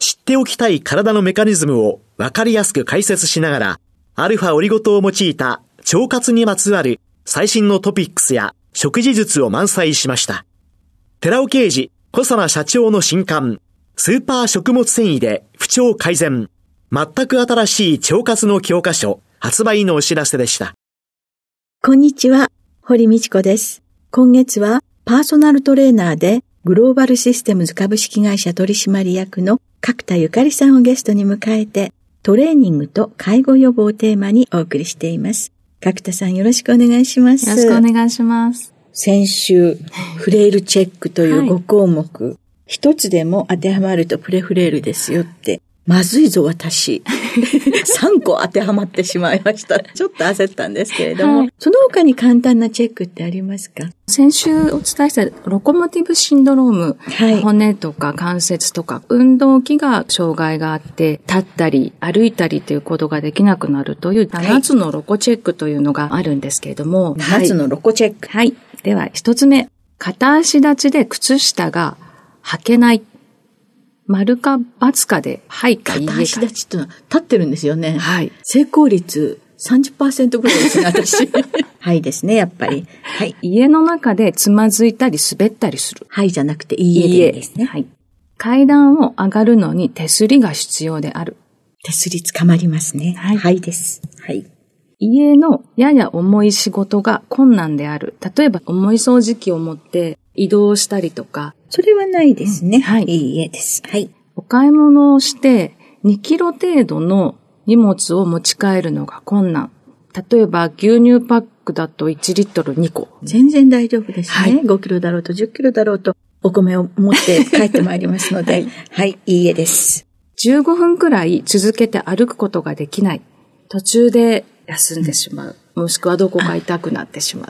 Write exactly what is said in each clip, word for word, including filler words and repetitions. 知っておきたい体のメカニズムを分かりやすく解説しながら、アルファオリゴ糖を用いた腸活にまつわる最新のトピックスや食事術を満載しました。寺尾啓二、小佐奈社長の新刊、スーパー食物繊維で不調改善、全く新しい腸活の教科書発売のお知らせでした。こんにちは、堀美智子です。今月はパーソナルトレーナーでグローバルシステムズ株式会社取締役の角田ゆかりさんをゲストに迎えて、トレーニングと介護予防をテーマにお送りしています。角田さん、よろしくお願いします。よろしくお願いします。先週、フレイルチェックというごこうもく、はい、一つでも当てはまるとプレフレイルですよって、まずいぞ私さんこ当てはまってしまいました。ちょっと焦ったんですけれども、はい、その他に簡単なチェックってありますか？先週お伝えしたロコモティブシンドローム、はい、骨とか関節とか運動器が障害があって、立ったり歩いたりということができなくなるというななつのロコチェックというのがあるんですけれども、はい、ななつのロコチェック、はい、ではひとつめ、片足立ちで靴下が履けない、丸か×かで、はいかいいえか。片足立ちってのは立ってるんですよね。はい。成功率 さんじゅっパーセント ぐらいですね、私。はいですね、やっぱり。はい。家の中でつまずいたり滑ったりする。はいじゃなくていいえでいいですね。はい。階段を上がるのに手すりが必要である。手すり捕まりますね。はい。はいです。はい。家のやや重い仕事が困難である。例えば重い掃除機を持って移動したりとか。それはないですね。うん、はい。いいえです。はい。お買い物をしてにキロ程度の荷物を持ち帰るのが困難。例えば牛乳パックだといちリットルにこ。全然大丈夫ですね。はい、ごキロだろうとじゅっキロだろうとお米を持って帰ってまいりますので。はい、はい。いいえです。じゅうごふんくらい続けて歩くことができない。途中で休んでしまう。うん、もしくはどこか痛くなってしまう。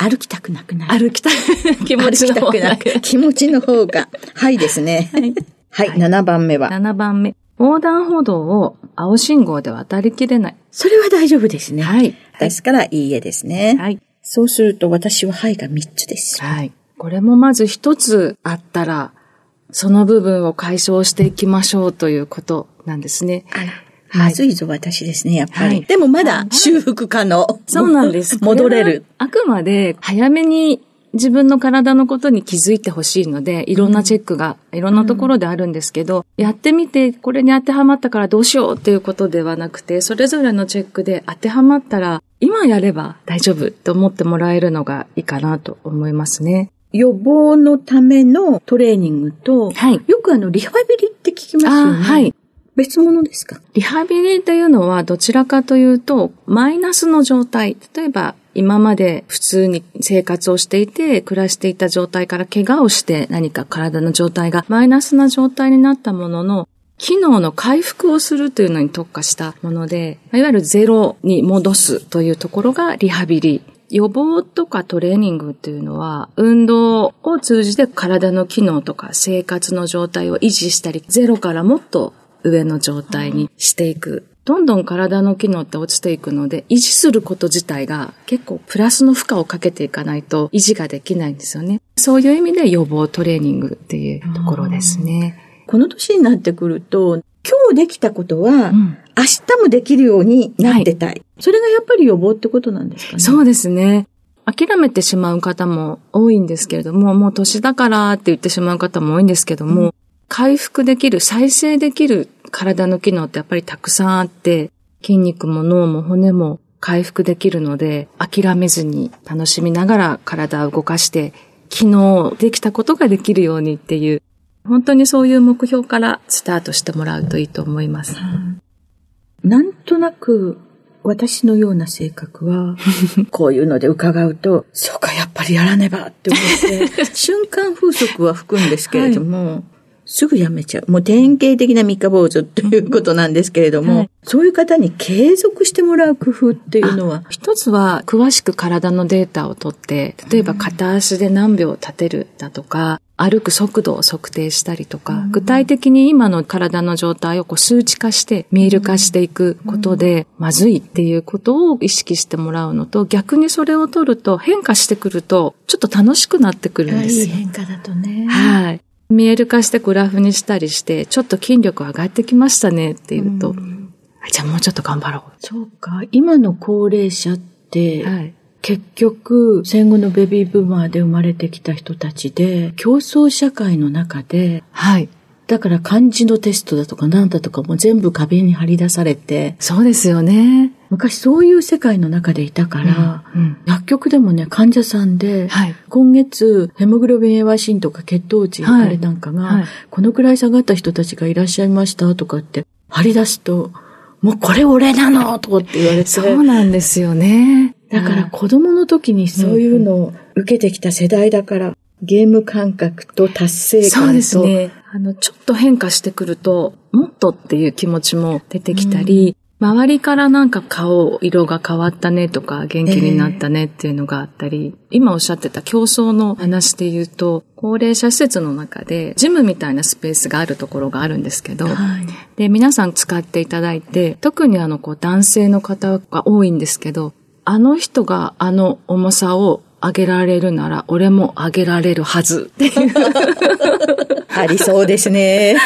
歩きたくなくなる。歩きたく、気持ちの方が。気持ちの方が。はいですね。はい。はいはい、ななばんめは。ななばんめ。横断歩道を青信号で渡りきれない。それは大丈夫ですね。はい。ですから、いいえですね。はい。そうすると、私ははいがみっつです。はい。これもまずひとつあったら、その部分を解消していきましょうということなんですね。あら。まずいぞ、私ですね、やっぱり。はい、でもまだ修復可能。はい、そうなんです。戻れる。あくまで早めに自分の体のことに気づいてほしいので、いろんなチェックがいろんなところであるんですけど、うん、やってみてこれに当てはまったからどうしようっていうことではなくて、それぞれのチェックで当てはまったら今やれば大丈夫と思ってもらえるのがいいかなと思いますね。予防のためのトレーニングと、はい、よくあのリハビリって聞きますよね。あ、はい。別物ですか？リハビリというのはどちらかというと、マイナスの状態。例えば、今まで普通に生活をしていて、暮らしていた状態から怪我をして、何か体の状態がマイナスな状態になったものの、機能の回復をするというのに特化したもので、いわゆるゼロに戻すというところがリハビリ。予防とかトレーニングっていうのは、運動を通じて体の機能とか生活の状態を維持したり、ゼロからもっと上の状態にしていく。どんどん体の機能って落ちていくので、維持すること自体が結構プラスの負荷をかけていかないと維持ができないんですよね。そういう意味で予防トレーニングっていうところですね。この年になってくると、今日できたことは、うん、明日もできるようになってたい、はい。それがやっぱり予防ってことなんですかね。そうですね。諦めてしまう方も多いんですけれども、もう年だからって言ってしまう方も多いんですけども、うん、回復できる、再生できる体の機能ってやっぱりたくさんあって、筋肉も脳も骨も回復できるので、諦めずに楽しみながら体を動かして、昨日できたことができるようにっていう、本当にそういう目標からスタートしてもらうといいと思います。うん、なんとなく私のような性格は、こういうので伺うと、そうか、やっぱりやらねばって思って、瞬間風速は吹くんですけれども、はい、すぐやめちゃう。もう典型的な三日坊主ということなんですけれども、はい、そういう方に継続してもらう工夫っていうのは、一つは詳しく体のデータを取って、例えば片足で何秒立てるだとか、歩く速度を測定したりとか、具体的に今の体の状態をこう数値化して見える化していくことで、まずいっていうことを意識してもらうのと、逆にそれを取ると変化してくると、ちょっと楽しくなってくるんですよ。いい変化だとね。はい。見える化してグラフにしたりして、ちょっと筋力上がってきましたねっていうと、うん、じゃあもうちょっと頑張ろう。そうか、今の高齢者って、はい、結局戦後のベビーブーマーで生まれてきた人たちで、競争社会の中で、はい、だから漢字のテストだとか何だとかも全部壁に張り出されて、そうですよね。昔そういう世界の中でいたから、うんうん、薬局でもね、患者さんで、はい、今月ヘモグロビン エーワンシー とか血糖値あれなんかが、はいはい、このくらい下がった人たちがいらっしゃいましたとかって張り出すと、もうこれ俺なのとかって言われて。そうなんですよね。だから子供の時にそういうのを受けてきた世代だから、ゲーム感覚と達成感と。そうですね。あの、ちょっと変化してくると、もっとっていう気持ちも出てきたり、うん、周りからなんか顔色が変わったねとか元気になったねっていうのがあったり、えー、今おっしゃってた競争の話で言うと、高齢者施設の中でジムみたいなスペースがあるところがあるんですけど、はい、で皆さん使っていただいて、特にあのこう男性の方が多いんですけど、あの人があの重さを上げられるなら俺も上げられるはずっていうありそうですね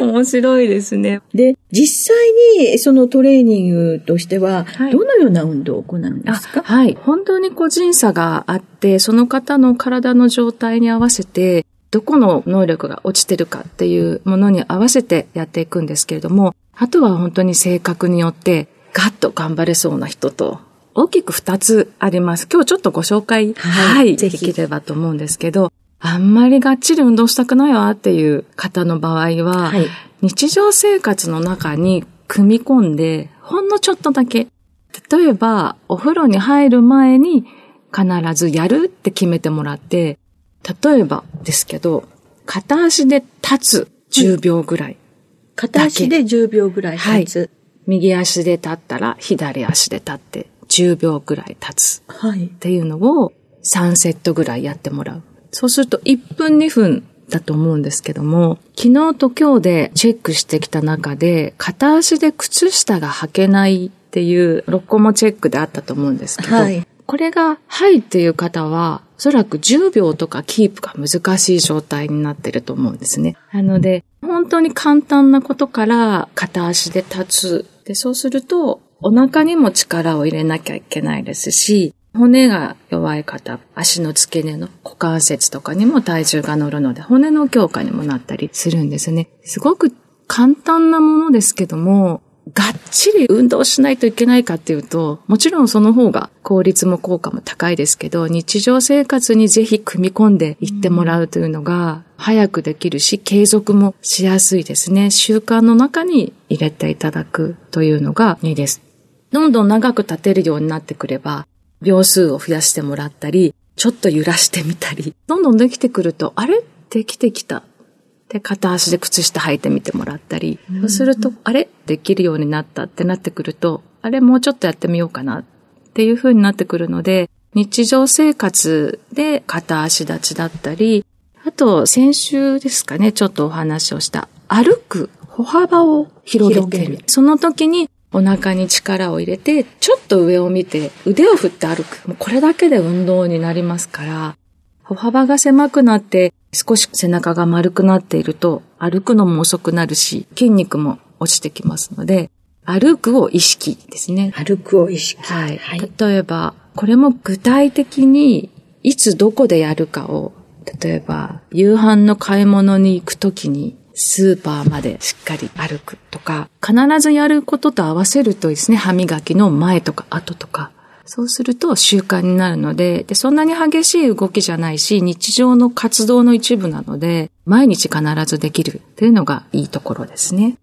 面白いですね。で、実際にそのトレーニングとしてはどのような運動を行うんですか？はい、はい、本当に個人差があって、その方の体の状態に合わせてどこの能力が落ちてるかっていうものに合わせてやっていくんですけれども、あとは本当に性格によってガッと頑張れそうな人と大きく二つあります。今日ちょっとご紹介、はい、はい、できればと思うんですけど、あんまりがっちり運動したくないわっていう方の場合は、はい、日常生活の中に組み込んで、ほんのちょっとだけ、例えばお風呂に入る前に必ずやるって決めてもらって、例えばですけど、片足で立つじゅうびょうぐらい、うん。片足でじゅうびょうぐらい立つ。はい、右足で立ったら左足で立って。じゅうびょうくらい経つっていうのをさんセットぐらいやってもらう。そうするといっぷんにふんだと思うんですけども、昨日と今日でチェックしてきた中で片足で靴下が履けないっていうろっこもチェックであったと思うんですけど、はい、これがはいっていう方はおそらくじゅうびょうとかキープが難しい状態になってると思うんですね。なので本当に簡単なことから片足で立つ。で、そうするとお腹にも力を入れなきゃいけないですし、骨が弱い方、足の付け根の股関節とかにも体重が乗るので、骨の強化にもなったりするんですね。すごく簡単なものですけども、がっちり運動しないといけないかっていうと、もちろんその方が効率も効果も高いですけど、日常生活にぜひ組み込んでいってもらうというのが、早くできるし、継続もしやすいですね。習慣の中に入れていただくというのがいいです。どんどん長く立てるようになってくれば、秒数を増やしてもらったり、ちょっと揺らしてみたり、どんどんできてくると、あれ？できてきた。で、片足で靴下履いてみてもらったり、そうすると、あれ？できるようになったってなってくると、あれ？もうちょっとやってみようかなっていう風になってくるので、日常生活で片足立ちだったり、あと、先週ですかね、ちょっとお話をした、歩く歩幅を広げてる。その時に、お腹に力を入れて、ちょっと上を見て、腕を振って歩く。もうこれだけで運動になりますから、歩幅が狭くなって、少し背中が丸くなっていると、歩くのも遅くなるし、筋肉も落ちてきますので、歩くを意識ですね。歩くを意識。はい。はい、例えば、これも具体的に、いつどこでやるかを、例えば、夕飯の買い物に行くときに、スーパーまでしっかり歩くとか、必ずやることと合わせるとですね、歯磨きの前とか後とか、そうすると習慣になるので、で、そんなに激しい動きじゃないし、日常の活動の一部なので、毎日必ずできるというのがいいところですね。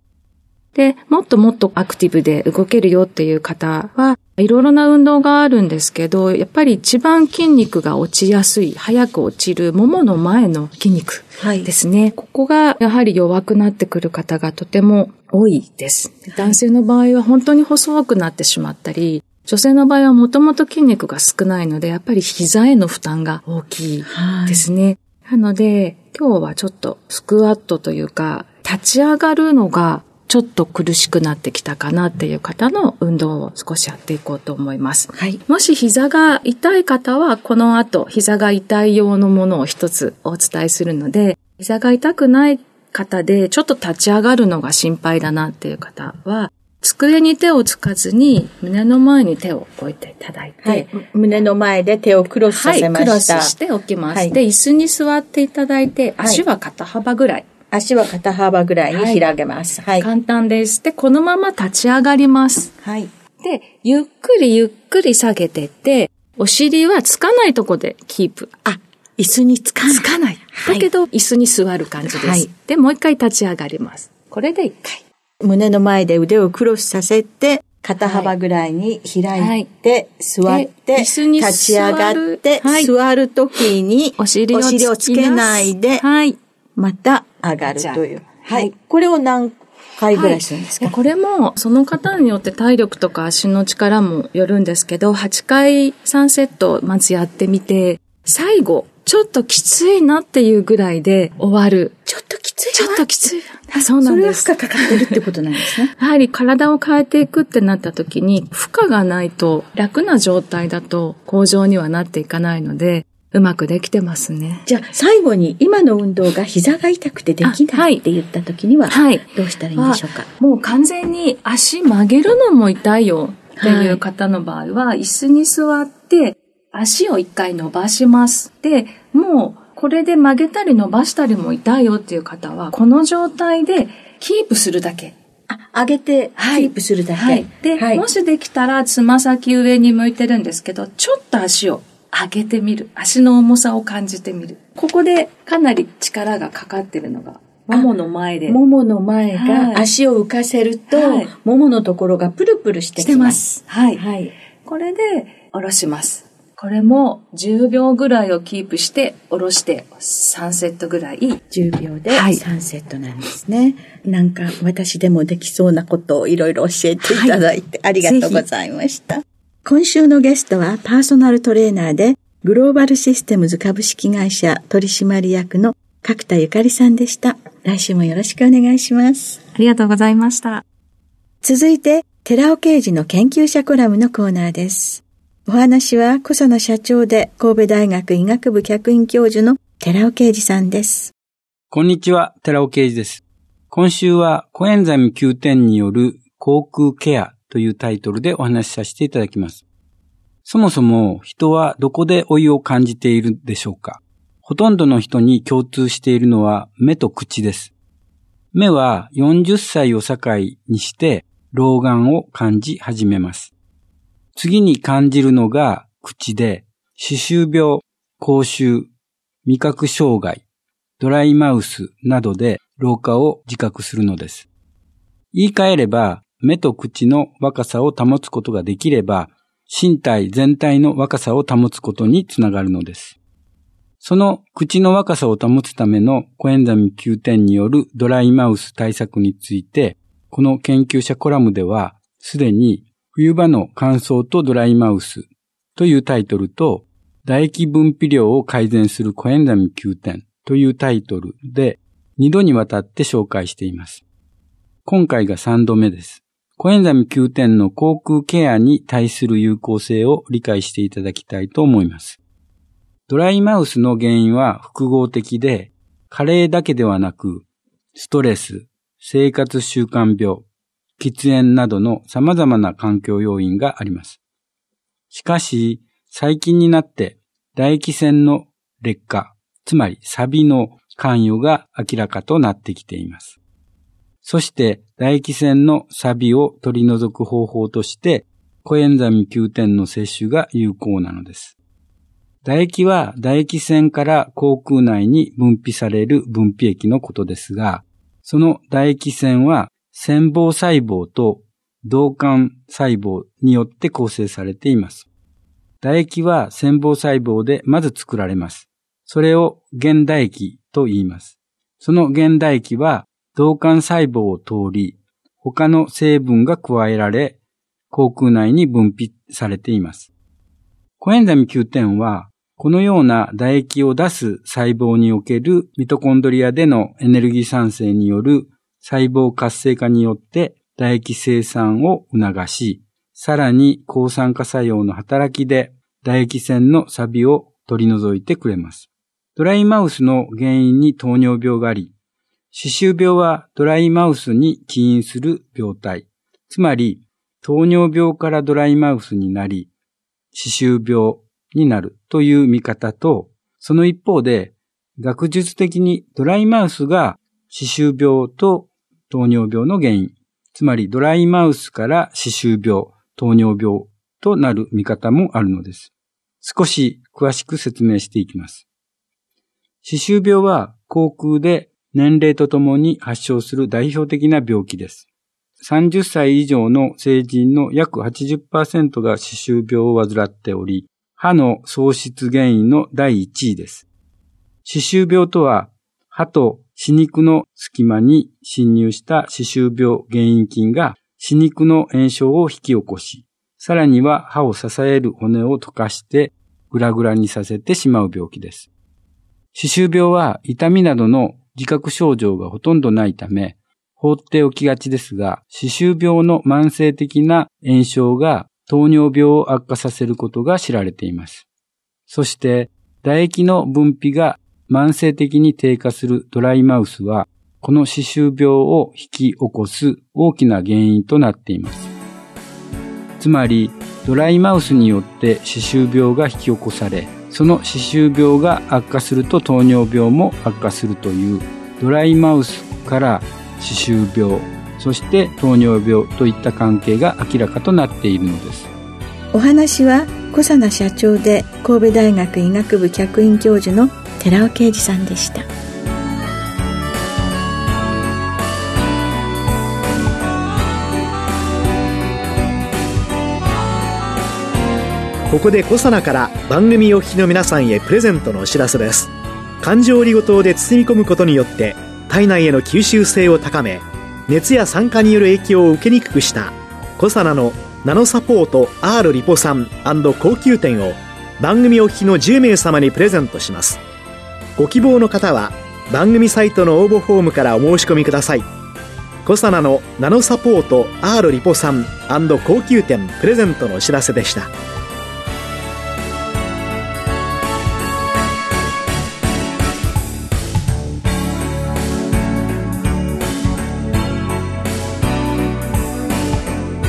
で、もっともっとアクティブで動けるよっていう方はいろいろな運動があるんですけど、やっぱり一番筋肉が落ちやすい、早く落ちるももの前の筋肉ですね、はい、ここがやはり弱くなってくる方がとても多いです。男性の場合は本当に細くなってしまったり、女性の場合はもともと筋肉が少ないので、やっぱり膝への負担が大きいですね、はい、なので今日はちょっとスクワットというか立ち上がるのがちょっと苦しくなってきたかなっていう方の運動を少しやっていこうと思います。はい、もし膝が痛い方は、この後膝が痛い用のものを一つお伝えするので、膝が痛くない方でちょっと立ち上がるのが心配だなっていう方は、机に手をつかずに胸の前に手を置いていただいて、はい、胸の前で手をクロスさせました。はい、クロスしておきます。はい、で、椅子に座っていただいて、足は肩幅ぐらい。足は肩幅ぐらいに開けます。はい。簡単です。で、このまま立ち上がります。はい。で、ゆっくりゆっくり下げてって、お尻はつかないとこでキープ。あ、椅子につかない。つかない。はい、だけど、椅子に座る感じです。はい。で、もう一回立ち上がります。これで一回。胸の前で腕をクロスさせて、肩幅ぐらいに開いて、はい、座って、立ち上がって、はい、座るときにお尻をつけないで、はい。また上がるという。はい。これを何回ぐらいするんですか？はい、これも、その方によって体力とか足の力もよるんですけど、はちかいさんセットまずやってみて、最後、ちょっときついなっていうぐらいで終わる。ちょっときついな。ちょっときついな。そうなんです。それは負荷かかってるってことなんですね。やはり体を変えていくってなった時に、負荷がないと、楽な状態だと向上にはなっていかないので、うまくできてますね。じゃあ最後に今の運動が膝が痛くてできないって言った時にはどうしたらいいんでしょうか？はい、もう完全に足曲げるのも痛いよっていう方の場合は椅子に座って足を一回伸ばします。で、もうこれで曲げたり伸ばしたりも痛いよっていう方はこの状態でキープするだけ。あ、上げてキープするだけ。はいはい、で、はい、もしできたらつま先上に向いてるんですけどちょっと足を上げてみる。足の重さを感じてみる。ここでかなり力がかかってるのが、ももの前で。ももの前が足を浮かせると、はい、もものところがプルプルしてきます。してます。はい。はい。これで下ろします。これもじゅうびょうぐらいをキープして、下ろしてさんセットぐらい。じゅうびょうでさんセットなんですね。はい、なんか私でもできそうなことをいろいろ教えていただいて、はい、ありがとうございました。今週のゲストはパーソナルトレーナーでグローバルシステムズ株式会社取締役の角田ゆかりさんでした。来週もよろしくお願いします。ありがとうございました。続いて、寺尾啓二の研究者コラムのコーナーです。お話は小佐野社長で神戸大学医学部客員教授の寺尾啓二さんです。こんにちは、寺尾啓二です。今週はコエンザイム キューテン による口腔ケアというタイトルでお話しさせていただきます。そもそも人はどこで老いを感じているでしょうか？ほとんどの人に共通しているのは目と口です。目はよんじゅっさいを境にして老眼を感じ始めます。次に感じるのが口で、歯周病、口臭、味覚障害、ドライマウスなどで老化を自覚するのです。言い換えれば、目と口の若さを保つことができれば、身体全体の若さを保つことにつながるのです。その口の若さを保つためのコエンザイム キューテン によるドライマウス対策について、この研究者コラムでは、すでに冬場の乾燥とドライマウスというタイトルと、唾液分泌量を改善するコエンザイム キューテン というタイトルで、にどにわたって紹介しています。今回がさんどめです。コエンザイム キューテン の口腔ケアに対する有効性を理解していただきたいと思います。ドライマウスの原因は複合的で、加齢だけではなく、ストレス、生活習慣病、喫煙などの様々な環境要因があります。しかし、最近になって唾液腺の劣化、つまりサビの関与が明らかとなってきています。そして唾液腺の錆を取り除く方法としてコエンザミキューテンの摂取が有効なのです。唾液は唾液腺から口腔内に分泌される分泌液のことですが、その唾液腺は腺房細胞と導管細胞によって構成されています。唾液は腺房細胞でまず作られます。それを原唾液と言います。その原唾液は導管細胞を通り、他の成分が加えられ、口腔内に分泌されています。コエンザミキューテンは、このような唾液を出す細胞におけるミトコンドリアでのエネルギー産生による細胞活性化によって唾液生産を促し、さらに抗酸化作用の働きで唾液腺の錆を取り除いてくれます。ドライマウスの原因に糖尿病があり、歯周病はドライマウスに起因する病態、つまり糖尿病からドライマウスになり、歯周病になるという見方と、その一方で学術的にドライマウスが歯周病と糖尿病の原因、つまりドライマウスから歯周病、糖尿病となる見方もあるのです。少し詳しく説明していきます。歯周病は口腔で年齢とともに発症する代表的な病気です。さんじゅっさい以上の成人の約 はちじゅっパーセント が歯周病を患っており、歯の喪失原因のだいいちいです。歯周病とは、歯と歯肉の隙間に侵入した歯周病原因菌が歯肉の炎症を引き起こし、さらには歯を支える骨を溶かしてグラグラにさせてしまう病気です。歯周病は痛みなどの自覚症状がほとんどないため、放っておきがちですが、歯周病の慢性的な炎症が糖尿病を悪化させることが知られています。そして、唾液の分泌が慢性的に低下するドライマウスは、この歯周病を引き起こす大きな原因となっています。つまり、ドライマウスによって歯周病が引き起こされ、その歯周病が悪化すると糖尿病も悪化するという、ドライマウスから歯周病、そして糖尿病といった関係が明らかとなっているのです。お話は小佐奈社長で神戸大学医学部客員教授の寺尾啓二さんでした。ここで小佐奈から番組お聞きの皆さんへプレゼントのお知らせです。環状オリゴ糖で包み込むことによって体内への吸収性を高め、熱や酸化による影響を受けにくくしたコサナのナノサポート R リポ酸&高級店を番組お聞きのじゅうめいさまにプレゼントします。ご希望の方は番組サイトの応募フォームからお申し込みください。コサナのナノサポート R リポ酸&高級店プレゼントのお知らせでした。